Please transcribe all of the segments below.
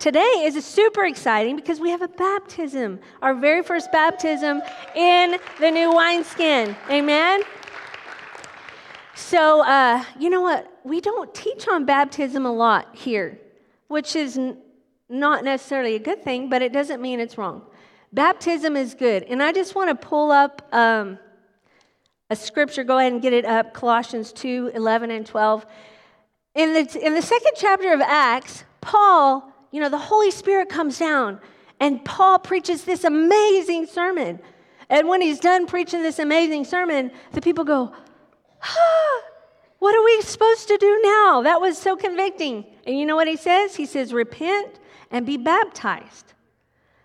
Today is super exciting because we have a baptism, our very first baptism in the new wineskin. Amen? So, you know what? We don't teach on baptism a lot here, which is not necessarily a good thing, but it doesn't mean it's wrong. Baptism is good. And I just want to pull up a scripture. Go ahead and get it up. Colossians 2, 11 and 12. In the second chapter of Acts, Paul... You know, the Holy Spirit comes down, and Paul preaches this amazing sermon. And when he's done preaching this amazing sermon, the people go, ah, what are we supposed to do now? That was so convicting. And you know what he says? He says, repent and be baptized.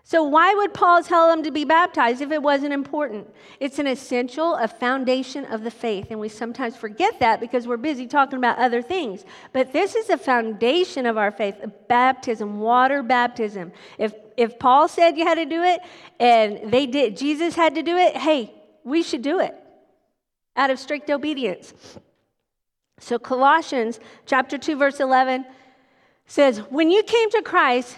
So why would Paul tell them to be baptized if it wasn't important? It's an essential, a foundation of the faith. And we sometimes forget that because we're busy talking about other things. But this is a foundation of our faith, baptism, water baptism. If Paul said you had to do it and they did, Jesus had to do it, hey, we should do it out of strict obedience. So Colossians chapter 2, verse 11 says, when you came to Christ,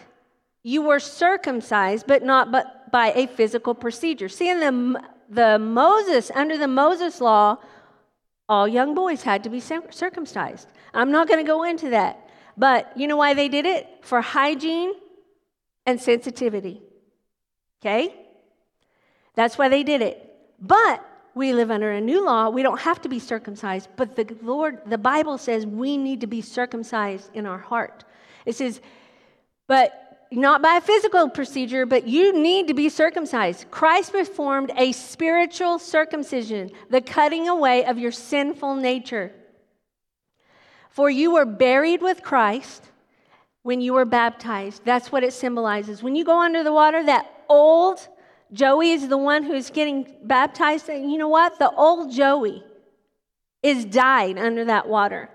you were circumcised, but not by a physical procedure. See, in the Moses, under the Moses law, all young boys had to be circumcised. I'm not going to go into that. But you know why they did it? For hygiene and sensitivity. Okay? That's why they did it. But we live under a new law. We don't have to be circumcised. But the Bible says we need to be circumcised in our heart. It says, but... not by a physical procedure, but you need to be circumcised. Christ performed a spiritual circumcision, the cutting away of your sinful nature. For you were buried with Christ when you were baptized. That's what it symbolizes. When you go under the water, that old Joey is the one who's getting baptized. And you know what? The old Joey is died under that water.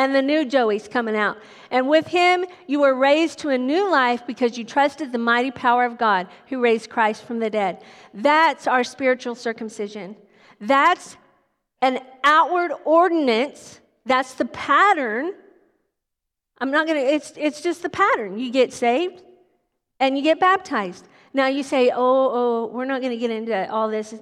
And the new Joey's coming out. And with him, you were raised to a new life because you trusted the mighty power of God who raised Christ from the dead. That's our spiritual circumcision. That's an outward ordinance. That's the pattern. It's just the pattern. You get saved and you get baptized. Now you say, oh, we're not going to get into all this.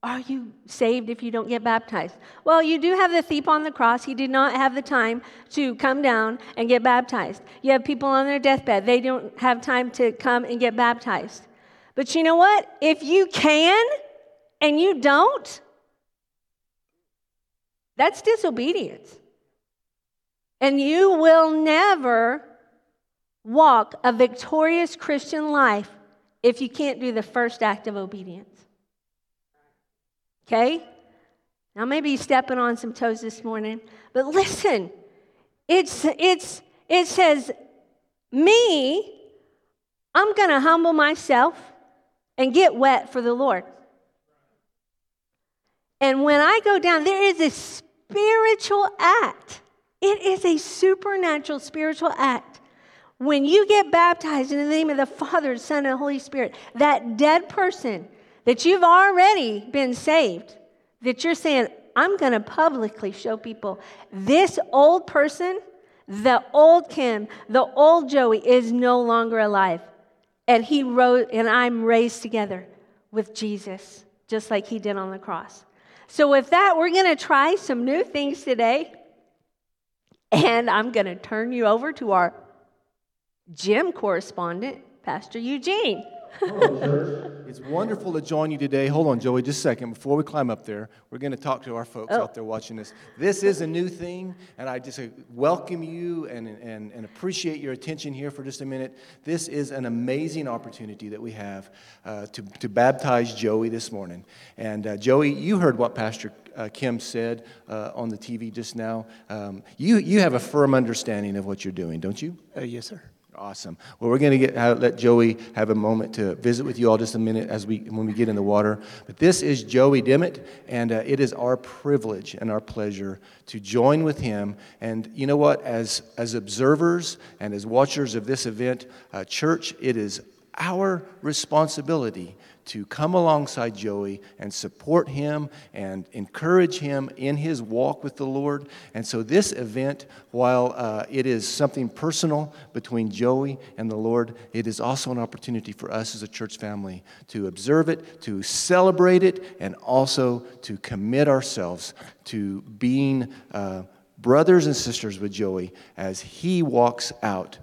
Are you saved if you don't get baptized? Well, you do have the thief on the cross. He did not have the time to come down and get baptized. You have people on their deathbed. They don't have time to come and get baptized. But you know what? If you can and you don't, that's disobedience. And you will never walk a victorious Christian life if you can't do the first act of obedience. Okay? I may be stepping on some toes this morning, but listen, it says, me, I'm going to humble myself and get wet for the Lord. And when I go down, there is a spiritual act. It is a supernatural spiritual act. When you get baptized in the name of the Father, Son, and Holy Spirit, that dead person that you've already been saved, that you're saying, I'm going to publicly show people this old person, the old Kim, the old Joey is no longer alive. And he rose, and I'm raised together with Jesus, just like he did on the cross. So with that, we're going to try some new things today. And I'm going to turn you over to our gym correspondent, Pastor Eugene. It's wonderful to join you today. Hold on, Joey, just a second. Before we climb up there, we're going to talk to our folks out there watching this. This is a new thing, and I just welcome you and appreciate your attention here for just a minute. This is an amazing opportunity that we have to baptize Joey this morning. And Joey, you heard what Pastor Kim said on the TV just now. You have a firm understanding of what you're doing, don't you? Yes, sir. Awesome. Well, we're going to let Joey have a moment to visit with you all just a minute when we get in the water. But this is Joey Dimmitt, and it is our privilege and our pleasure to join with him. And you know what? As observers and as watchers of this event, church, it is our responsibility to come alongside Joey and support him and encourage him in his walk with the Lord. And so this event, while it is something personal between Joey and the Lord, it is also an opportunity for us as a church family to observe it, to celebrate it, and also to commit ourselves to being brothers and sisters with Joey as he walks out,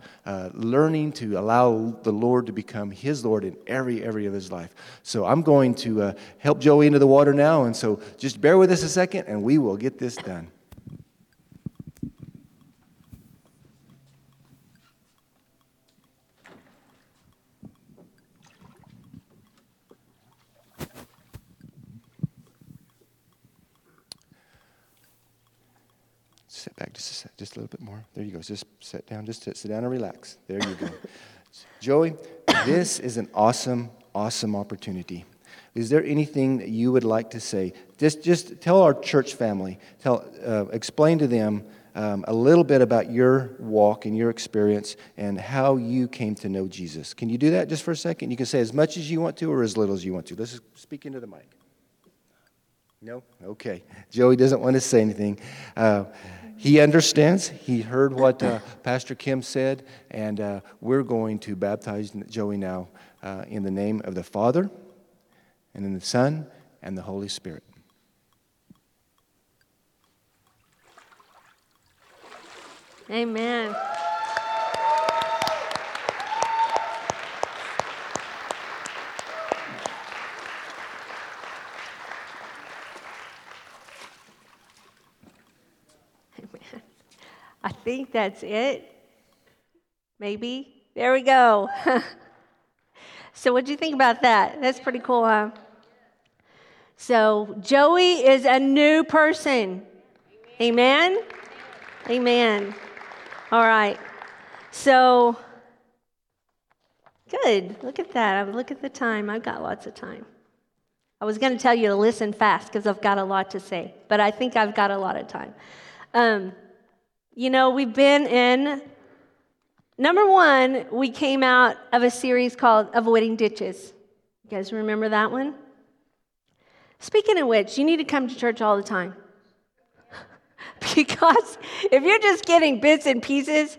learning to allow the Lord to become his Lord in every area of his life. So I'm going to help Joey into the water now, and so just bear with us a second, and we will get this done. Sit back just a little bit more. There you go. Just sit down. Just sit down and relax. There you go. Joey, this is an awesome, awesome opportunity. Is there anything that you would like to say? Just tell our church family. Explain to them a little bit about your walk and your experience and how you came to know Jesus. Can you do that just for a second? You can say as much as you want to or as little as you want to. Let's speak into the mic. No? Okay. Joey doesn't want to say anything. He understands. He heard what Pastor Kim said, and we're going to baptize Joey now in the name of the Father, and in the Son, and the Holy Spirit. Amen. I think that's it. Maybe. There we go. So what do you think about that? That's pretty cool, huh? So Joey is a new person. Amen? Amen. All right. So, good. Look at that. Look at the time. I've got lots of time. I was going to tell you to listen fast because I've got a lot to say, but I think I've got a lot of time. You know, we've been in, number one, we came out of a series called Avoiding Ditches. You guys remember that one? Speaking of which, you need to come to church all the time. Because if you're just getting bits and pieces,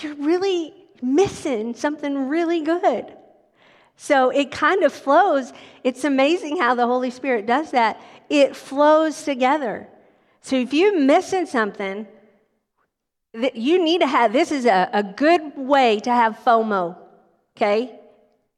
you're really missing something really good. So it kind of flows. It's amazing how the Holy Spirit does that. It flows together. So if you're missing something, you need to have, this is a good way to have FOMO, okay?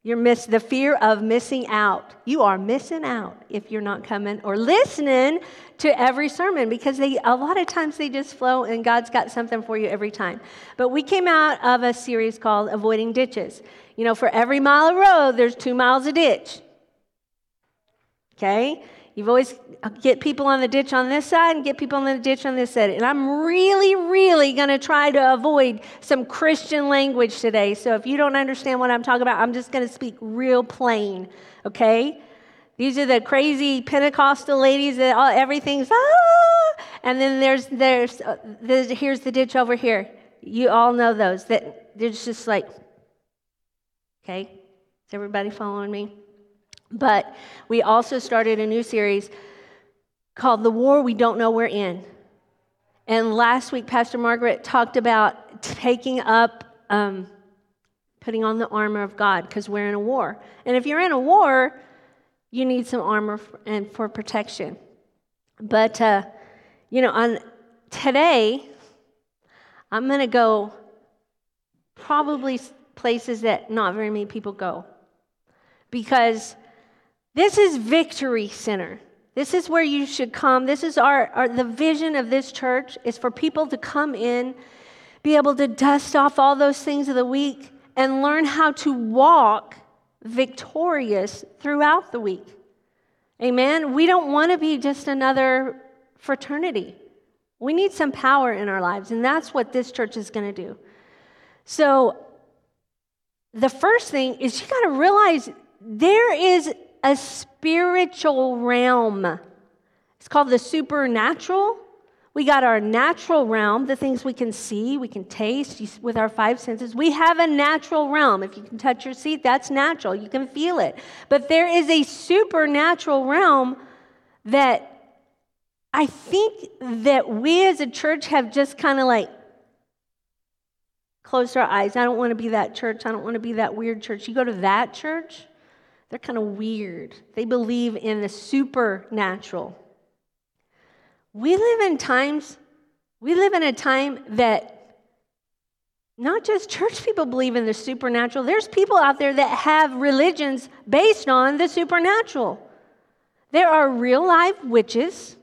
You're the fear of missing out. You are missing out if you're not coming or listening to every sermon, because a lot of times they just flow and God's got something for you every time. But we came out of a series called Avoiding Ditches. You know, for every mile of road, there's 2 miles of ditch, okay? You've always get people on the ditch on this side and get people on the ditch on this side. And I'm really, really going to try to avoid some Christian language today. So if you don't understand what I'm talking about, I'm just going to speak real plain, okay? These are the crazy Pentecostal ladies that everything's, and then there's here's the ditch over here. You all know those. That they're just like, okay, is everybody following me? But we also started a new series called The War We Don't Know We're In. And last week, Pastor Margaret talked about taking up, putting on the armor of God, because we're in a war. And if you're in a war, you need some armor for protection. But, you know, on today, I'm going to go probably places that not very many people go. Because this is Victory Center. This is where you should come. This is the vision of this church is for people to come in, be able to dust off all those things of the week, and learn how to walk victorious throughout the week. Amen? We don't want to be just another fraternity. We need some power in our lives, and that's what this church is going to do. So the first thing is you got to realize there is a spiritual realm. It's called the supernatural, We got our natural realm, the things we can see, we can taste with our five senses. We have a natural realm. If you can touch your seat, that's natural. You can feel it. But there is a supernatural realm that I think that we as a church have just kind of like closed our eyes. I don't want to be that church. I don't want to be that weird church. You go to that church, they're kind of weird. They believe in the supernatural. We live in a time that not just church people believe in the supernatural. There's people out there that have religions based on the supernatural. There are real live witches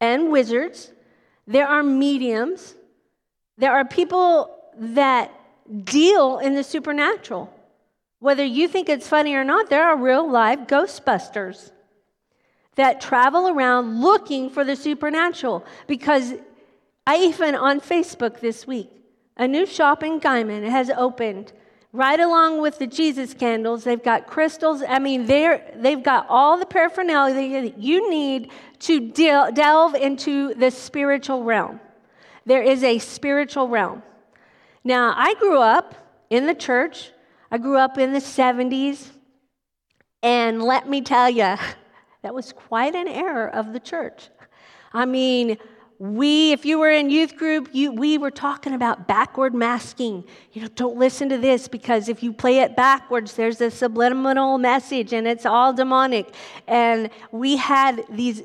and wizards. There are mediums. There are people that deal in the supernatural. Whether you think it's funny or not, there are real live Ghostbusters that travel around looking for the supernatural. Because I even on Facebook this week, a new shop in Guymon has opened right along with the Jesus candles. They've got crystals. I mean, they've got all the paraphernalia that you need to delve into the spiritual realm. There is a spiritual realm. Now, I grew up in the church. I grew up in the 70s. And let me tell you, that was quite an error of the church. I mean, if you were in youth group, we were talking about backward masking. You know, don't listen to this because if you play it backwards, there's a subliminal message and it's all demonic. And we had these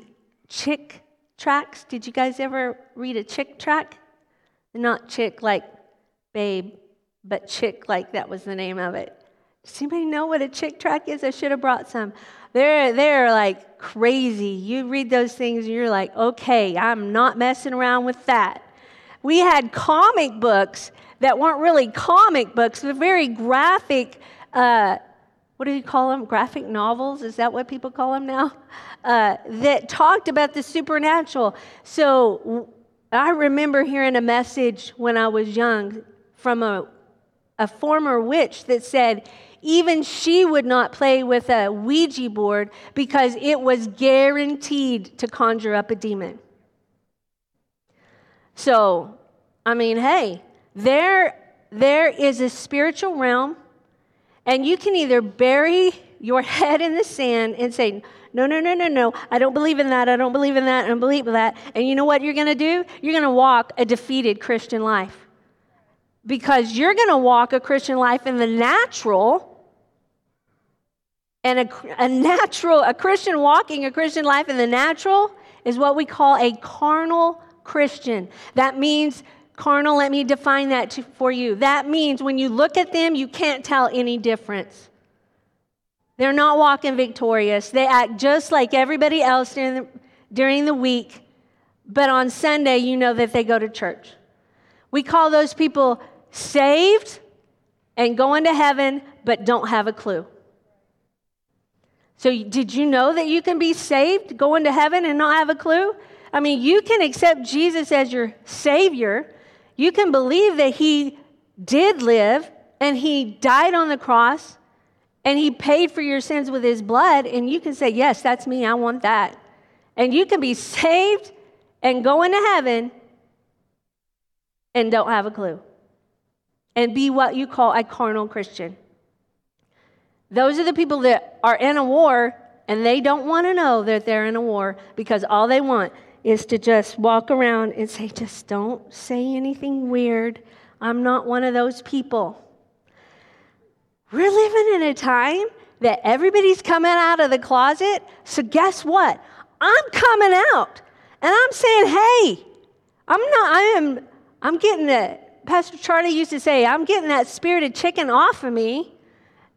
Chick tracks. Did you guys ever read a Chick track? Not Chick like babe, but Chick like that was the name of it. Does anybody know what a Chick track is? I should have brought some. They're like crazy. You read those things and you're like, okay, I'm not messing around with that. We had comic books that weren't really comic books. They're very graphic, what do you call them? Graphic novels? Is that what people call them now? That talked about the supernatural. So I remember hearing a message when I was young from a former witch that said, even she would not play with a Ouija board because it was guaranteed to conjure up a demon. So, I mean, hey, there is a spiritual realm, and you can either bury your head in the sand and say, no, I don't believe in that, I don't believe in that. And you know what you're going to do? You're going to walk a defeated Christian life because you're going to walk a Christian life in the natural. And a Christian walking a Christian life in the natural is what we call a carnal Christian. That means, carnal, let me define that for you. That means when you look at them, you can't tell any difference. They're not walking victorious. They act just like everybody else during the week, but on Sunday, you know that they go to church. We call those people saved and going to heaven, but don't have a clue. So did you know that you can be saved, going to heaven, and not have a clue? I mean, you can accept Jesus as your Savior. You can believe that He did live, and He died on the cross, and He paid for your sins with His blood, and you can say, yes, that's me, I want that. And you can be saved and go into heaven and don't have a clue, and be what you call a carnal Christian. Those are the people that are in a war, and they don't want to know that they're in a war because all they want is to just walk around and say, just don't say anything weird. I'm not one of those people. We're living in a time that everybody's coming out of the closet, so guess what? I'm coming out, and I'm saying, hey, I'm getting that, Pastor Charlie used to say, I'm getting that spirit of chicken off of me,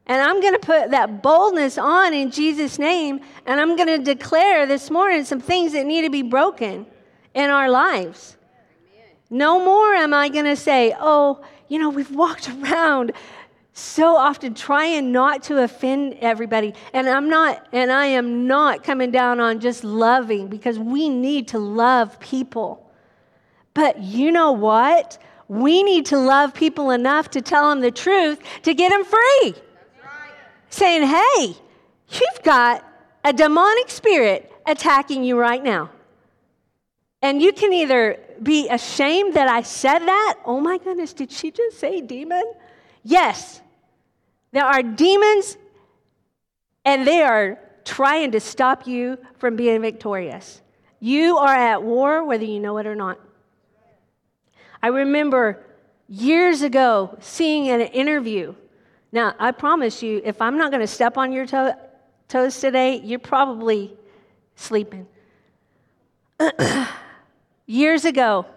and I'm going to put that boldness on in Jesus' name, and I'm going to declare this morning some things that need to be broken in our lives. Amen. No more am I going to say, oh, you know, we've walked around so often trying not to offend everybody, and I am not coming down on just loving, because we need to love people. But you know what? We need to love people enough to tell them the truth to get them free. That's right. Saying, hey, you've got a demonic spirit attacking you right now. And you can either be ashamed that I said that. Oh my goodness, did she just say demon? Yes, there are demons, and they are trying to stop you from being victorious. You are at war whether you know it or not. I remember years ago seeing an interview. Now, I promise you, if I'm not going to step on your toes today, you're probably sleeping. Years ago,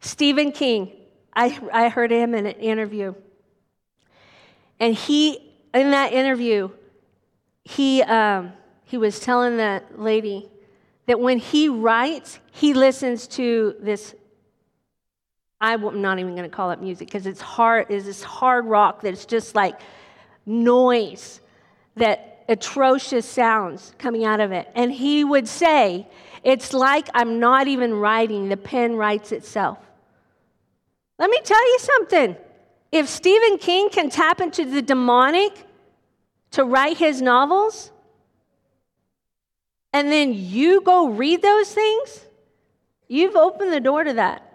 Stephen King, I heard him in an interview. And he, in that interview, he was telling the lady that when he writes, he listens to this, I'm not even going to call it music because it's hard. It's this hard rock that's just like noise, that atrocious sounds coming out of it. And he would say, it's like I'm not even writing. The pen writes itself. Let me tell you something. If Stephen King can tap into the demonic to write his novels, and then you go read those things, you've opened the door to that.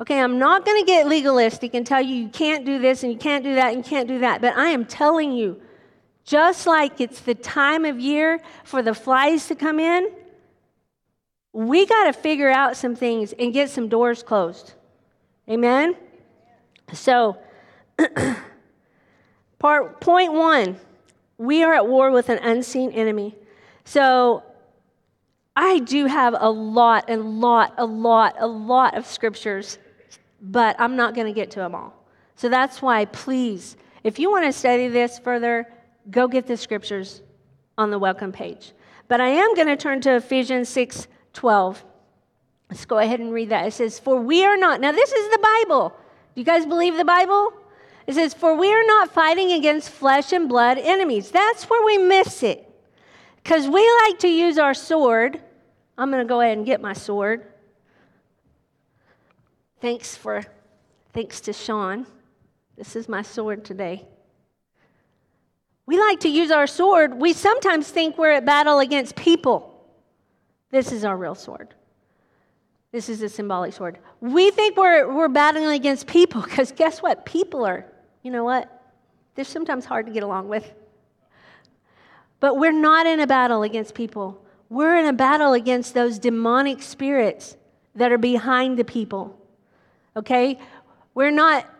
Okay, I'm not going to get legalistic and tell you can't do this and you can't do that and you can't do that. But I am telling you, just like it's the time of year for the flies to come in, we got to figure out some things and get some doors closed. Amen? So, point one, we are at war with an unseen enemy. So, I do have a lot of scriptures, but I'm not going to get to them all. So that's why, please, if you want to study this further, go get the scriptures on the welcome page. But I am going to turn to Ephesians 6:12. Let's go ahead and read that. It says, for we are not, now this is the Bible. Do you guys believe the Bible? It says, for we are not fighting against flesh and blood enemies. That's where we miss it. Because we like to use our sword. I'm going to go ahead and get my sword. Thanks to Sean. This is my sword today. We like to use our sword. We sometimes think we're at battle against people. This is our real sword. This is a symbolic sword. We think we're battling against people because guess what? People are, you know what? They're sometimes hard to get along with. But we're not in a battle against people. We're in a battle against those demonic spirits that are behind the people. Okay? We are not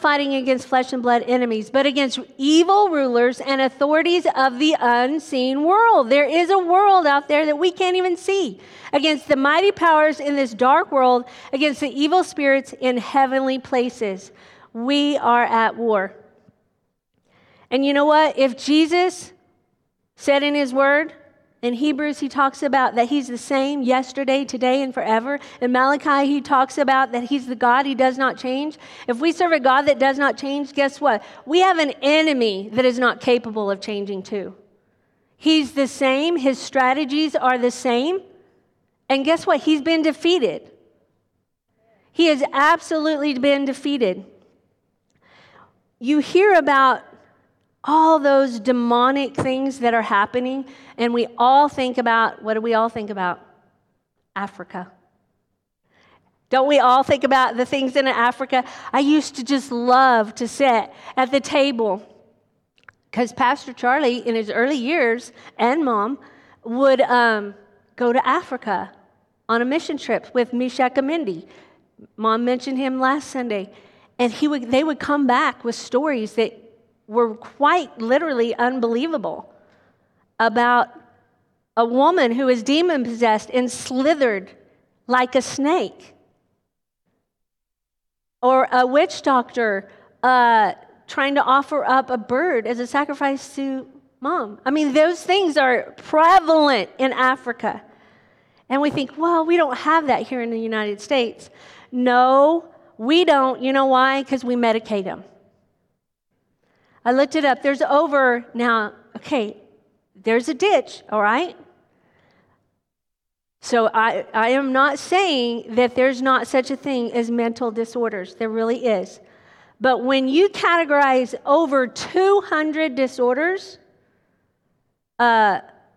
fighting against flesh and blood enemies, but against evil rulers and authorities of the unseen world. There is a world out there that we can't even see. Against the mighty powers in this dark world, against the evil spirits in heavenly places. We are at war. And you know what? If Jesus said in his word, in Hebrews, he talks about that he's the same yesterday, today, and forever. In Malachi, he talks about that he's the God, he does not change. If we serve a God that does not change, guess what? We have an enemy that is not capable of changing too. He's the same, his strategies are the same. And guess what? He's been defeated. He has absolutely been defeated. You hear about all those demonic things that are happening, and we all think about, what do we all think about? Africa. Don't we all think about the things in Africa? I used to just love to sit at the table because Pastor Charlie, in his early years, and Mom, would go to Africa on a mission trip with Meshach Amendi. Mom mentioned him last Sunday, and they would come back with stories that were quite literally unbelievable about a woman who was demon-possessed and slithered like a snake. Or a witch doctor trying to offer up a bird as a sacrifice to Mom. I mean, those things are prevalent in Africa. And we think, well, we don't have that here in the United States. No, we don't. You know why? Because we medicate them. I looked it up. There's a ditch, all right? So I am not saying that there's not such a thing as mental disorders. There really is. But when you categorize over 200 disorders,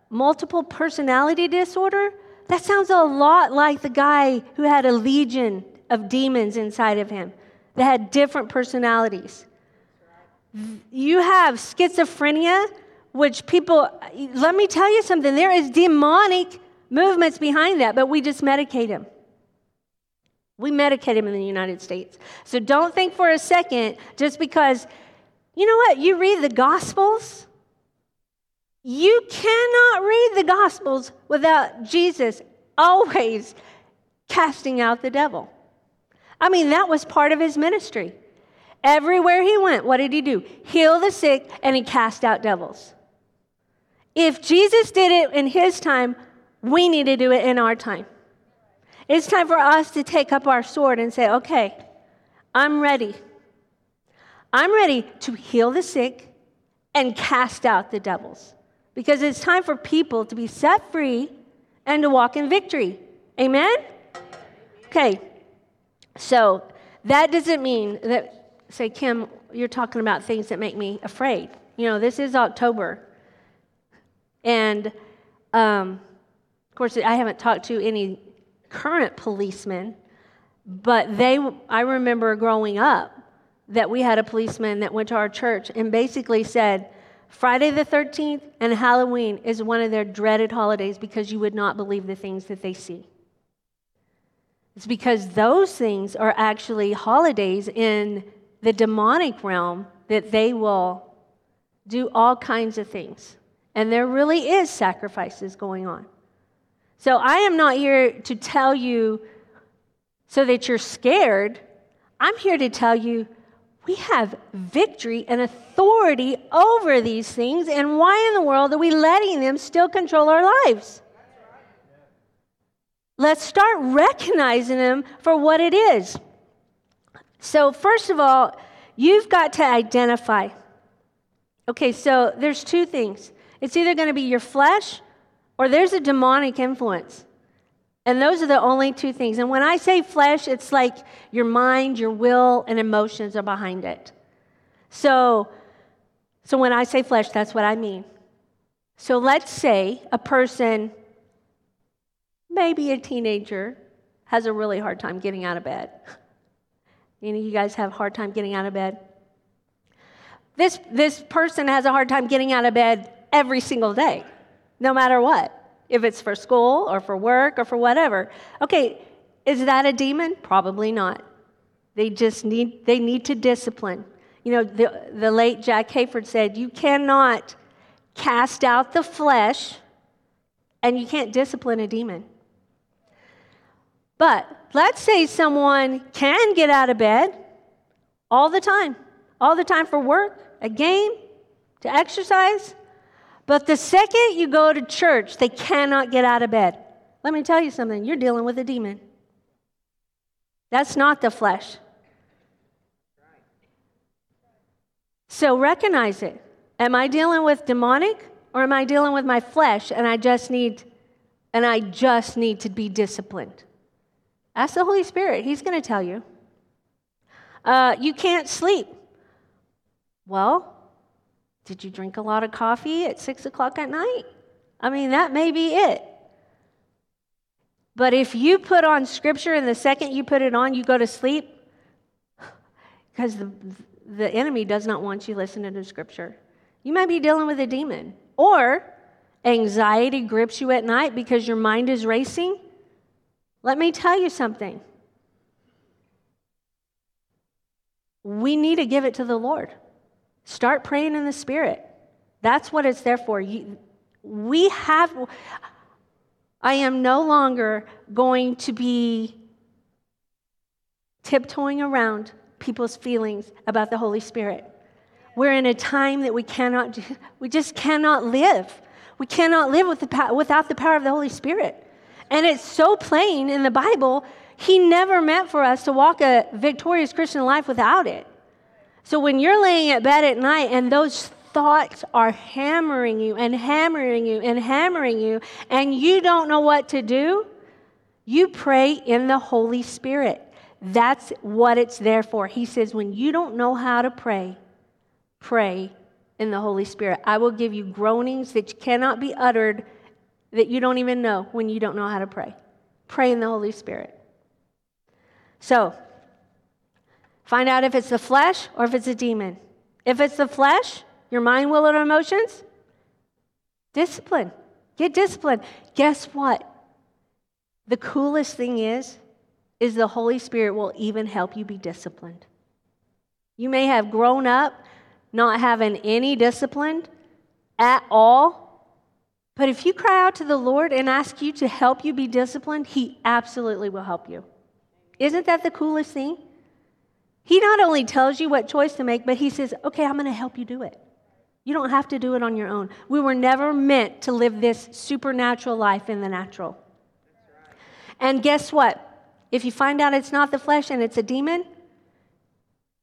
multiple personality disorder, That sounds a lot like the guy who had a legion of demons inside of him that had different personalities. You have schizophrenia, which people, let me tell you something, there is demonic movements behind that, but we just medicate him. We medicate him in the United States. So don't think for a second, just because, you know what, you read the Gospels. You cannot read the Gospels without Jesus always casting out the devil. I mean, that was part of his ministry. Everywhere he went, what did he do? Heal the sick, and he cast out devils. If Jesus did it in his time, we need to do it in our time. It's time for us to take up our sword and say, okay, I'm ready. I'm ready to heal the sick and cast out the devils. Because it's time for people to be set free and to walk in victory. Amen? Okay. So that doesn't mean that, say, Kim, you're talking about things that make me afraid. You know, this is October. And, of course, I haven't talked to any current policemen, but I remember growing up that we had a policeman that went to our church and basically said, Friday the 13th and Halloween is one of their dreaded holidays because you would not believe the things that they see. It's because those things are actually holidays in the demonic realm that they will do all kinds of things. And there really is sacrifices going on. So I am not here to tell you so that you're scared. I'm here to tell you we have victory and authority over these things, and why in the world are we letting them still control our lives? Let's start recognizing them for what it is. So first of all, you've got to identify. Okay, so there's two things. It's either going to be your flesh or there's a demonic influence. And those are the only two things. And when I say flesh, it's like your mind, your will, and emotions are behind it. So when I say flesh, that's what I mean. So let's say a person, maybe a teenager, has a really hard time getting out of bed. You know, you guys have a hard time getting out of bed. This person has a hard time getting out of bed every single day, no matter what. If it's for school or for work or for whatever. Okay, is that a demon? Probably not. They need to discipline. You know, the late Jack Hayford said, you cannot cast out the flesh and you can't discipline a demon. But let's say someone can get out of bed all the time for work, a game, to exercise. But the second you go to church, they cannot get out of bed. Let me tell you something. You're dealing with a demon. That's not the flesh. So recognize it. Am I dealing with demonic or am I dealing with my flesh and I just need to be disciplined? Ask the Holy Spirit. He's going to tell you. You can't sleep. Well, did you drink a lot of coffee at 6 o'clock at night? I mean, that may be it. But if you put on Scripture and the second you put it on, you go to sleep, because the enemy does not want you listening to Scripture. You might be dealing with a demon. Or anxiety grips you at night because your mind is racing. Let me tell you something. We need to give it to the Lord. Start praying in the Spirit. That's what it's there for. I am no longer going to be tiptoeing around people's feelings about the Holy Spirit. We're in a time that we just cannot live. We cannot live without the power of the Holy Spirit. And it's so plain in the Bible, He never meant for us to walk a victorious Christian life without it. So when you're laying at bed at night and those thoughts are hammering you and hammering you and hammering you and you don't know what to do, you pray in the Holy Spirit. That's what it's there for. He says when you don't know how to pray, pray in the Holy Spirit. I will give you groanings that cannot be uttered that you don't even know when you don't know how to pray. Pray in the Holy Spirit. So, find out if it's the flesh or if it's a demon. If it's the flesh, your mind, will, and emotions, discipline. Get disciplined. Guess what? The coolest thing is the Holy Spirit will even help you be disciplined. You may have grown up not having any discipline at all, but if you cry out to the Lord and ask you to help you be disciplined, He absolutely will help you. Isn't that the coolest thing? He not only tells you what choice to make, but He says, okay, I'm going to help you do it. You don't have to do it on your own. We were never meant to live this supernatural life in the natural. And guess what? If you find out it's not the flesh and it's a demon,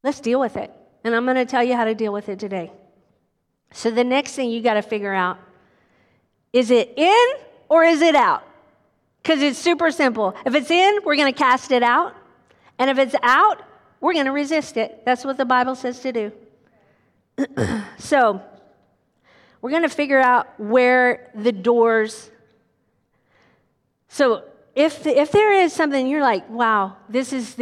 let's deal with it. And I'm going to tell you how to deal with it today. So the next thing you got to figure out, is it in or is it out? Because it's super simple. If it's in, we're going to cast it out. And if it's out, we're going to resist it. That's what the Bible says to do. So we're going to figure out where the doors. So if there is something you're like, wow, this is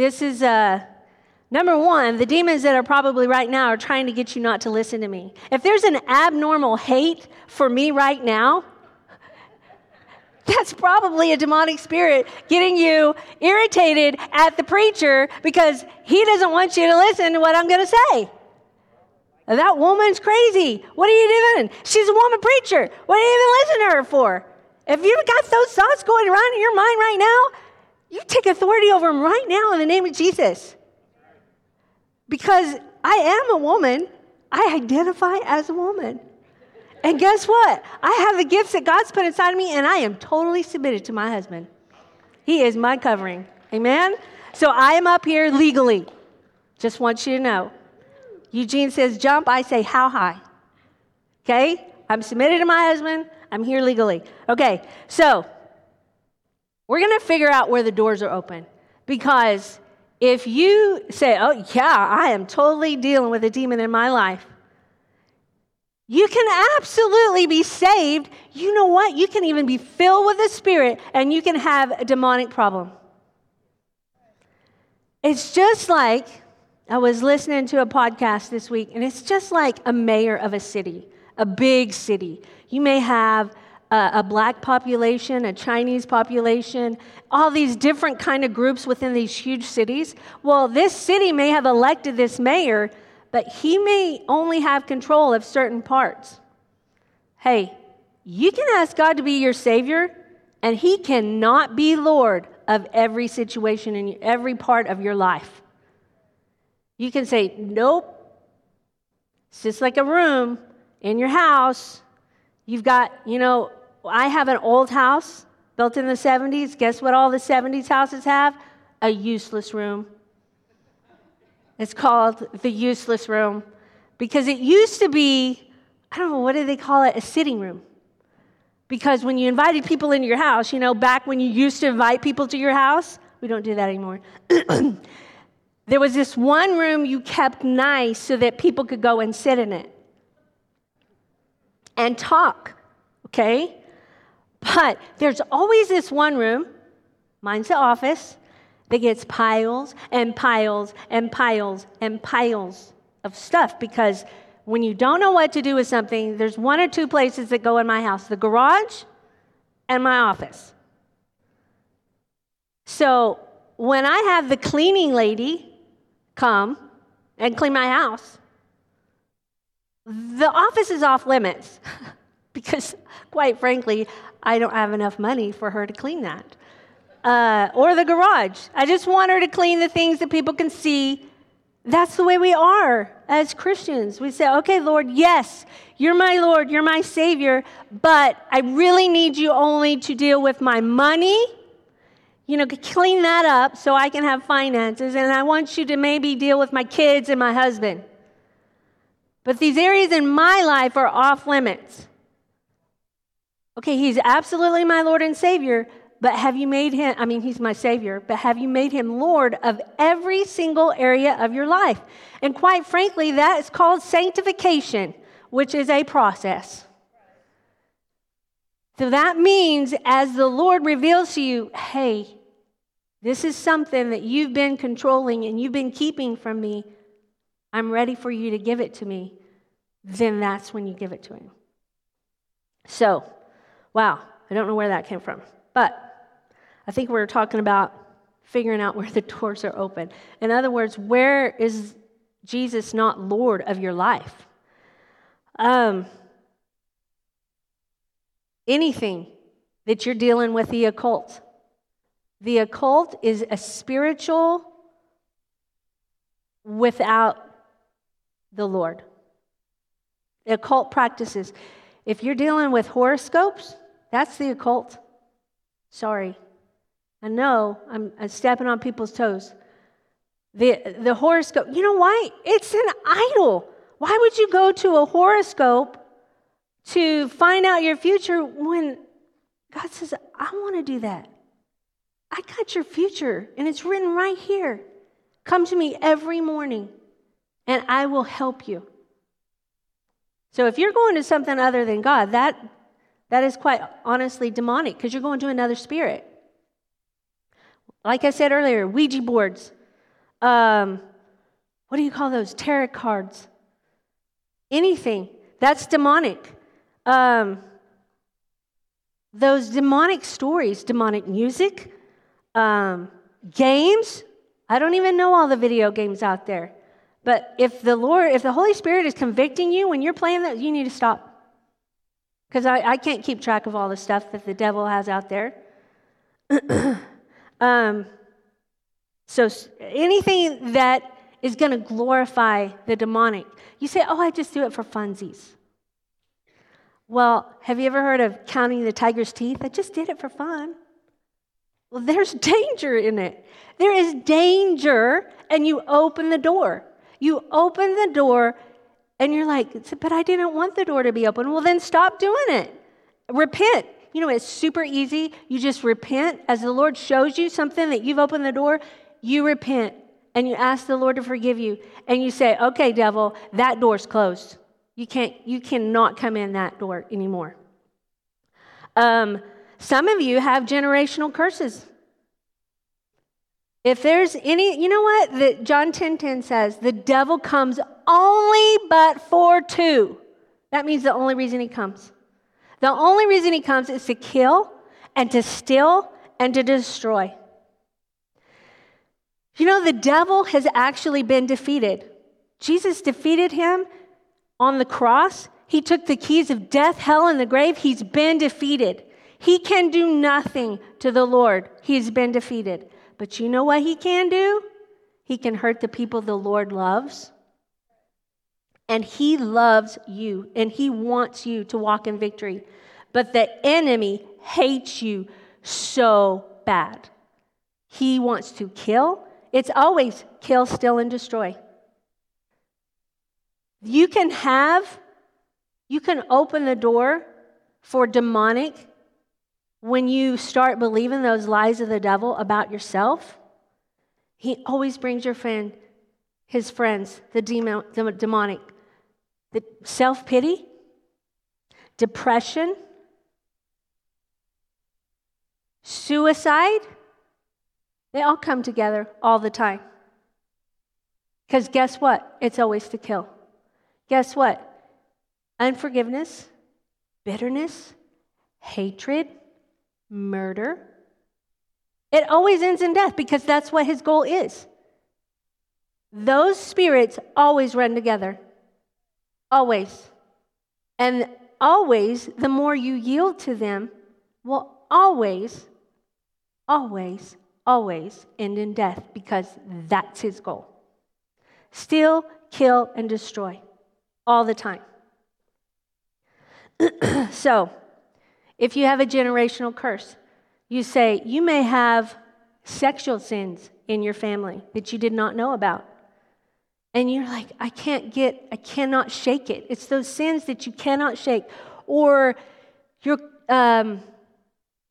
number one, the demons that are probably right now are trying to get you not to listen to me. If there's an abnormal hate for me right now, that's probably a demonic spirit getting you irritated at the preacher because he doesn't want you to listen to what I'm going to say. That woman's crazy. What are you doing? She's a woman preacher. What do you even listen to her for? If you've got those thoughts going around in your mind right now, you take authority over them right now in the name of Jesus. Because I am a woman. I identify as a woman. And guess what? I have the gifts that God's put inside of me, and I am totally submitted to my husband. He is my covering. Amen? So I am up here legally. Just want you to know. Eugene says, jump. I say, how high? Okay? I'm submitted to my husband. I'm here legally. Okay, so we're going to figure out where the doors are open. Because if you say, oh, yeah, I am totally dealing with a demon in my life, you can absolutely be saved. You know what? You can even be filled with the Spirit, and you can have a demonic problem. It's just like, I was listening to a podcast this week, and it's just like a mayor of a city, a big city. You may have a black population, a Chinese population, all these different kind of groups within these huge cities. Well, this city may have elected this mayor, but he may only have control of certain parts. Hey, you can ask God to be your Savior, and He cannot be Lord of every situation in every part of your life. You can say, nope. It's just like a room in your house. You've got, I have an old house built in the 70s. Guess what all the 70s houses have? A useless room. It's called the useless room because it used to be, I don't know, what do they call it? A sitting room. Because when you invited people into your house, back when you used to invite people to your house, we don't do that anymore. There was this one room you kept nice so that people could go and sit in it. And talk, okay? But there's always this one room, mine's the office, that gets piles and piles and piles and piles of stuff because when you don't know what to do with something, there's one or two places that go in my house, the garage and my office. So when I have the cleaning lady come and clean my house, the office is off limits because, quite frankly, I don't have enough money for her to clean that. Or the garage. I just want her to clean the things that people can see. That's the way we are as Christians. We say, okay, Lord, yes, you're my Lord, you're my Savior, but I really need you only to deal with my money. Clean that up so I can have finances, and I want you to maybe deal with my kids and my husband. But these areas in my life are off limits. Okay, He's absolutely my Lord and Savior, but have you made Him, He's my Savior, but have you made Him Lord of every single area of your life? And quite frankly, that is called sanctification, which is a process. So that means as the Lord reveals to you, hey, this is something that you've been controlling and you've been keeping from me, I'm ready for you to give it to me, then that's when you give it to him. So, wow, I don't know where that came from, but I think we're talking about figuring out where the doors are open. In other words, where is Jesus not Lord of your life? Anything that you're dealing with the occult. The occult is a spiritual without the Lord. The occult practices. If you're dealing with horoscopes, that's the occult. Sorry. I know I'm stepping on people's toes. The horoscope, you know why? It's an idol. Why would you go to a horoscope to find out your future when God says, I want to do that? I got your future, and it's written right here. Come to me every morning, and I will help you. So if you're going to something other than God, that is quite honestly demonic because you're going to another spirit. Like I said earlier, Ouija boards. What do you call those? Tarot cards. Anything. That's demonic. Those demonic stories, demonic music, games. I don't even know all the video games out there. But if the Holy Spirit is convicting you when you're playing that, you need to stop. Because I can't keep track of all the stuff that the devil has out there. So anything that is going to glorify the demonic. You say, I just do it for funsies. Well, have you ever heard of counting the tiger's teeth? I just did it for fun. Well, there's danger in it. There is danger, and you open the door. You open the door, and you're like, but I didn't want the door to be open. Well, then stop doing it. Repent. You know, it's super easy. You just repent. As the Lord shows you something that you've opened the door, you repent, and you ask the Lord to forgive you, and you say, okay, devil, that door's closed. You cannot come in that door anymore. Some of you have generational curses. If there's any, you know what? John 10:10 says, the devil comes only but for two. That means the only reason he comes. The only reason he comes is to kill and to steal and to destroy. You know, the devil has actually been defeated. Jesus defeated him on the cross. He took the keys of death, hell, and the grave. He's been defeated. He can do nothing to the Lord. He's been defeated. But you know what he can do? He can hurt the people the Lord loves. And he loves you, and he wants you to walk in victory. But the enemy hates you so bad. He wants to kill. It's always kill, steal, and destroy. You can open the door for demonic when you start believing those lies of the devil about yourself. He always brings his friends, the demonic. The self-pity, depression, suicide, they all come together all the time. Because guess what? It's always to kill. Guess what? Unforgiveness, bitterness, hatred, murder. It always ends in death because that's what his goal is. Those spirits always run together. Always. And always, the more you yield to them, will always, always, always end in death because that's his goal. Steal, kill, and destroy all the time. So, if you have a generational curse, you say you may have sexual sins in your family that you did not know about. And you're like, I cannot shake it. It's those sins that you cannot shake. Or you're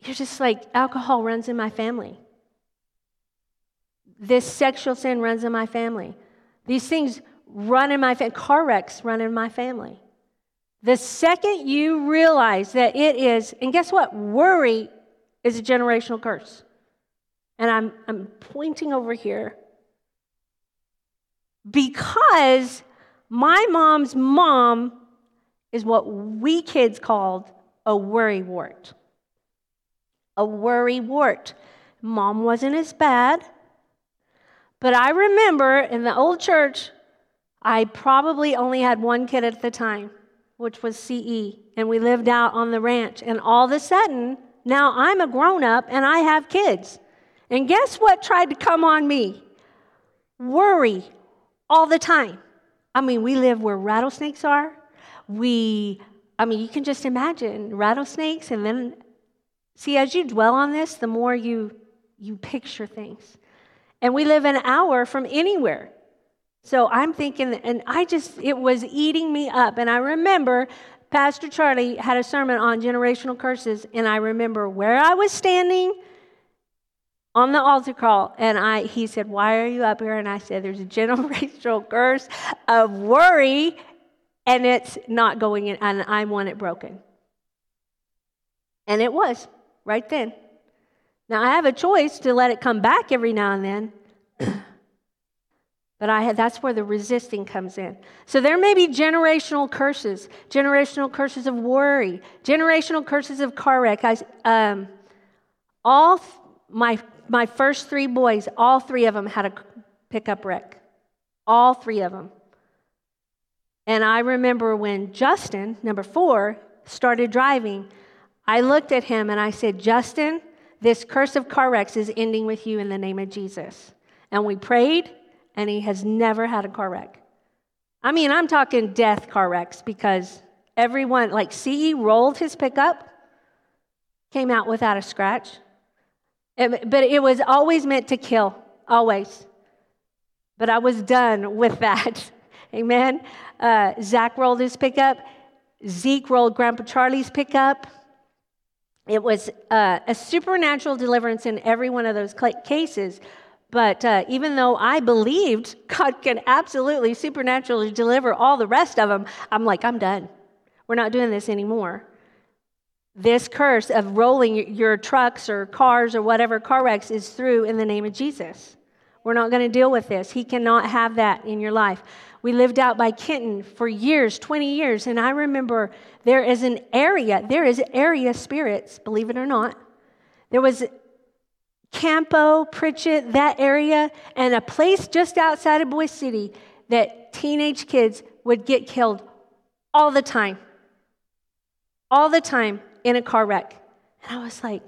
just like, alcohol runs in my family. This sexual sin runs in my family. These things run in my family. Car wrecks run in my family. The second you realize that it is, and guess what? Worry is a generational curse. And I'm pointing over here because my mom's mom is what we kids called a worry wart. A worry wart. Mom wasn't as bad, but I remember in the old church, I probably only had one kid at the time, which was CE, and we lived out on the ranch. And all of a sudden, now I'm a grown-up and I have kids. And guess what tried to come on me? Worry all the time. I mean, we live where rattlesnakes are. You can just imagine rattlesnakes. And then, see, as you dwell on this, the more you picture things. And we live an hour from anywhere. So I'm thinking, and it was eating me up. And I remember Pastor Charlie had a sermon on generational curses, and I remember where I was standing on the altar call, and he said, "Why are you up here?" And I said, "There's a generational curse of worry, and it's not going in, and I want it broken." And it was, right then. Now, I have a choice to let it come back every now and then, but that's where the resisting comes in. So there may be generational curses of worry, generational curses of car wreck. My first three boys, all three of them had a pickup wreck. All three of them. And I remember when Justin, number 4, started driving, I looked at him and I said, "Justin, this curse of car wrecks is ending with you in the name of Jesus." And we prayed, and he has never had a car wreck. I mean, I'm talking death car wrecks, because everyone, like CE rolled his pickup, came out without a scratch. But it was always meant to kill, always. But I was done with that. Amen. Zach rolled his pickup. Zeke rolled Grandpa Charlie's pickup. It was a supernatural deliverance in every one of those cases. But even though I believed God can absolutely supernaturally deliver all the rest of them, I'm like, I'm done. We're not doing this anymore. This curse of rolling your trucks or cars or whatever car wrecks is through in the name of Jesus. We're not going to deal with this. He cannot have that in your life. We lived out by Kenton for years, 20 years, and I remember there is area spirits, believe it or not. There was Campo, Pritchett, that area, and a place just outside of Boyce City that teenage kids would get killed all the time. All the time. In a car wreck. And I was like,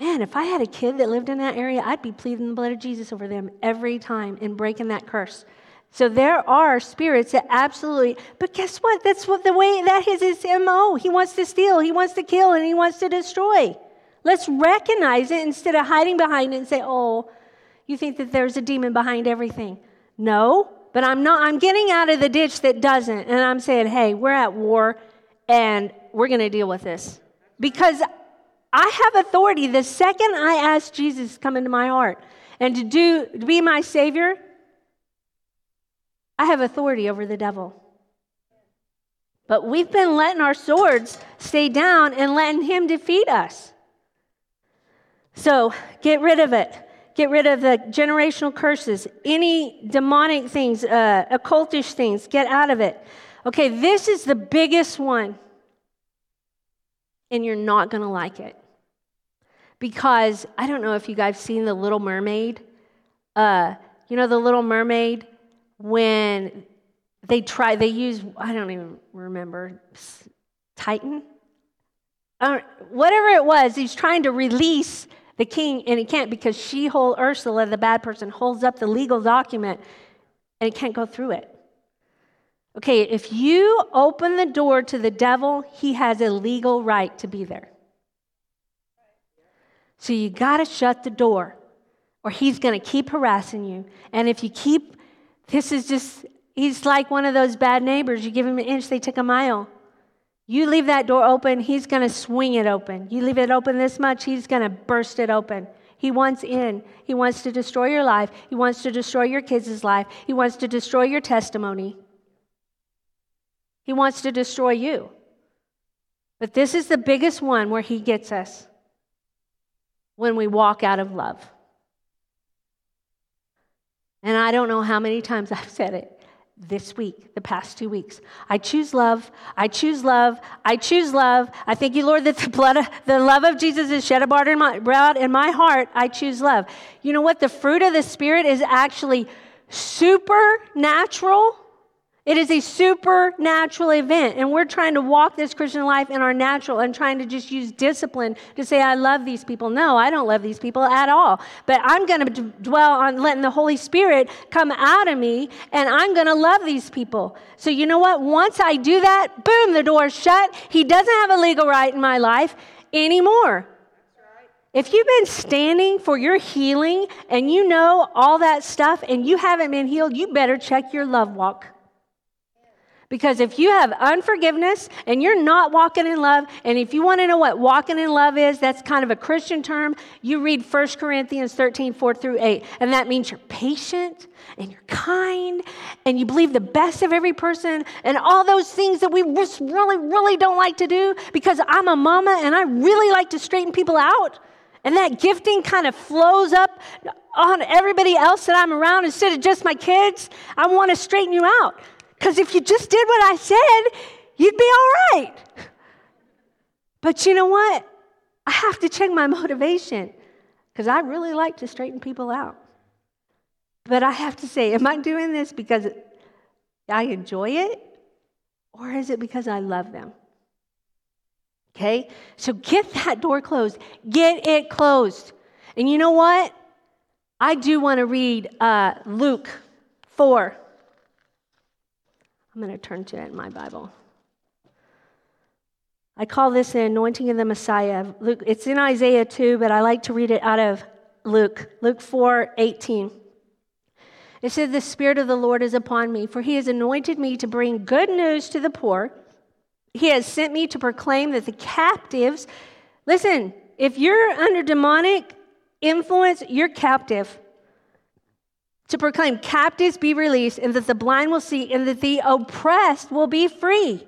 man, if I had a kid that lived in that area, I'd be pleading the blood of Jesus over them every time and breaking that curse. So there are spirits that absolutely, but guess what? That's what the way that is his MO. He wants to steal, he wants to kill, and he wants to destroy. Let's recognize it instead of hiding behind it and say, "Oh, you think that there's a demon behind everything." No, but I'm getting out of the ditch that doesn't. And I'm saying, hey, we're at war and we're going to deal with this. Because I have authority. The second I ask Jesus to come into my heart and to be my Savior, I have authority over the devil. But we've been letting our swords stay down and letting him defeat us. So get rid of it. Get rid of the generational curses. Any demonic things, occultish things, get out of it. Okay, this is the biggest one. And you're not going to like it. Because, I don't know if you guys have seen The Little Mermaid. The Little Mermaid, when they use, I don't even remember, Titan? Whatever it was, he's trying to release the king, and he can't, because Ursula, the bad person, holds up the legal document, and it can't go through it. Okay, if you open the door to the devil, he has a legal right to be there. So you got to shut the door, or he's going to keep harassing you. And if you keep, he's like one of those bad neighbors. You give him an inch, they take a mile. You leave that door open, he's going to swing it open. You leave it open this much, he's going to burst it open. He wants in. He wants to destroy your life. He wants to destroy your kids' life. He wants to destroy your testimony. He wants to destroy you. But this is the biggest one where he gets us when we walk out of love. And I don't know how many times I've said it this week, the past 2 weeks. I choose love. I choose love. I choose love. I thank you, Lord, that the love of Jesus is shed abroad in my heart. I choose love. You know what? The fruit of the Spirit is actually supernatural. It is a supernatural event, and we're trying to walk this Christian life in our natural and trying to just use discipline to say, I love these people. No, I don't love these people at all, but I'm going to dwell on letting the Holy Spirit come out of me, and I'm going to love these people. So you know what? Once I do that, boom, the door's shut. He doesn't have a legal right in my life anymore. If you've been standing for your healing and you know all that stuff and you haven't been healed, you better check your love walk. Because if you have unforgiveness and you're not walking in love, and if you want to know what walking in love is, that's kind of a Christian term, you read 1 Corinthians 13, 4 through 8. And that means you're patient and you're kind and you believe the best of every person and all those things that we just really, really don't like to do because I'm a mama and I really like to straighten people out. And that gifting kind of flows up on everybody else that I'm around instead of just my kids. I want to straighten you out. Because if you just did what I said, you'd be all right. But you know what? I have to check my motivation because I really like to straighten people out. But I have to say, am I doing this because I enjoy it or is it because I love them? Okay? So get that door closed. Get it closed. And you know what? I do want to read Luke 4. I'm going to turn to it in my Bible. I call this the anointing of the Messiah. Luke, it's in Isaiah 2, but I like to read it out of Luke. Luke 4:18. It says, "The Spirit of the Lord is upon me, for he has anointed me to bring good news to the poor. He has sent me to proclaim that the captives..." Listen, if you're under demonic influence, you're captive. "To proclaim captives be released, and that the blind will see, and that the oppressed will be free."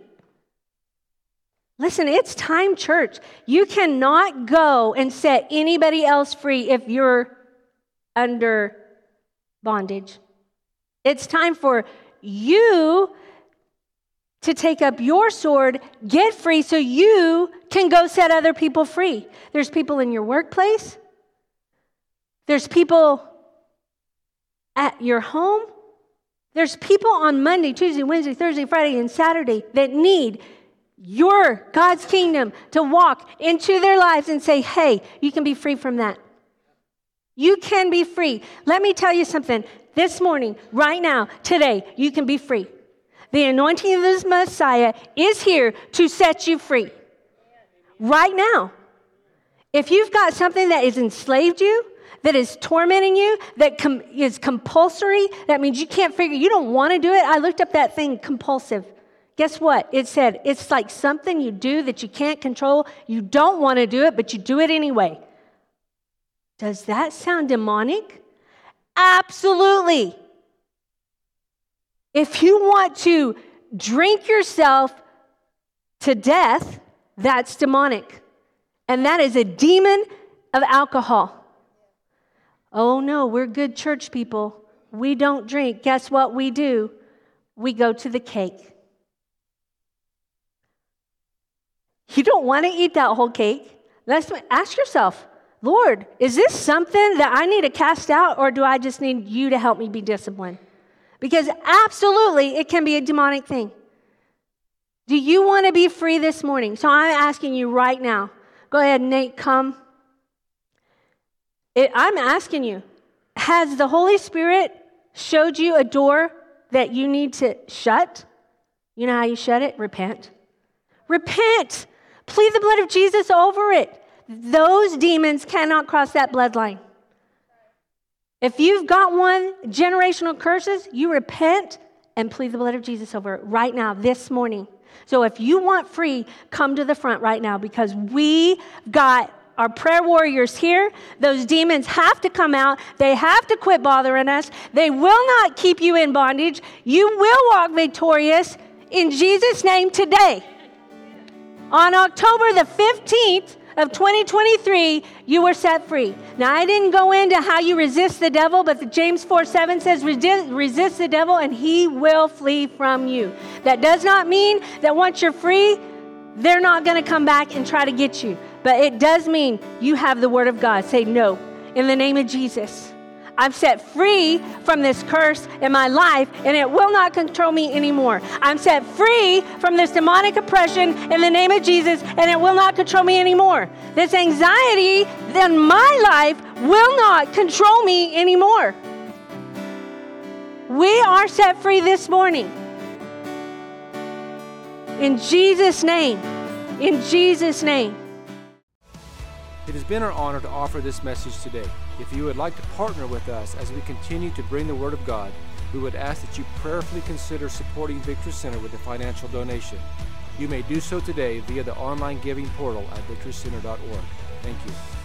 Listen, it's time, church. You cannot go and set anybody else free if you're under bondage. It's time for you to take up your sword, get free, so you can go set other people free. There's people in your workplace. There's people at your home. There's people on Monday, Tuesday, Wednesday, Thursday, Friday, and Saturday that need your God's kingdom to walk into their lives and say, hey, you can be free from that. You can be free. Let me tell you something. This morning, right now, today, you can be free. The anointing of this Messiah is here to set you free. Right now. If you've got something that has enslaved you, that is tormenting you, that is compulsory. That means you can't figure, you don't want to do it. I looked up that thing, compulsive. Guess what? It said, it's like something you do that you can't control. You don't want to do it, but you do it anyway. Does that sound demonic? Absolutely. If you want to drink yourself to death, that's demonic. And that is a demon of alcohol. Oh no, we're good church people. We don't drink. Guess what we do? We go to the cake. You don't want to eat that whole cake. Let's ask yourself, Lord, is this something that I need to cast out, or do I just need you to help me be disciplined? Because absolutely, it can be a demonic thing. Do you want to be free this morning? So I'm asking you right now. Go ahead, Nate, come. I'm asking you, has the Holy Spirit showed you a door that you need to shut? You know how you shut it? Repent. Repent. Plead the blood of Jesus over it. Those demons cannot cross that bloodline. If you've got one, generational curses, you repent and plead the blood of Jesus over it right now, this morning. So if you want free, come to the front right now, because we got our prayer warriors here. Those demons have to come out. They have to quit bothering us. They will not keep you in bondage. You will walk victorious in Jesus' name today. On October the 15th of 2023, you were set free. Now, I didn't go into how you resist the devil, but the James 4:7 says, resist the devil and he will flee from you. That does not mean that once you're free, they're not going to come back and try to get you. But it does mean you have the word of God. Say, no, in the name of Jesus, I'm set free from this curse in my life, and it will not control me anymore. I'm set free from this demonic oppression in the name of Jesus, and it will not control me anymore. This anxiety in my life will not control me anymore. We are set free this morning. In Jesus' name. In Jesus' name. It has been our honor to offer this message today. If you would like to partner with us as we continue to bring the Word of God, we would ask that you prayerfully consider supporting Victory Center with a financial donation. You may do so today via the online giving portal at victorycenter.org. Thank you.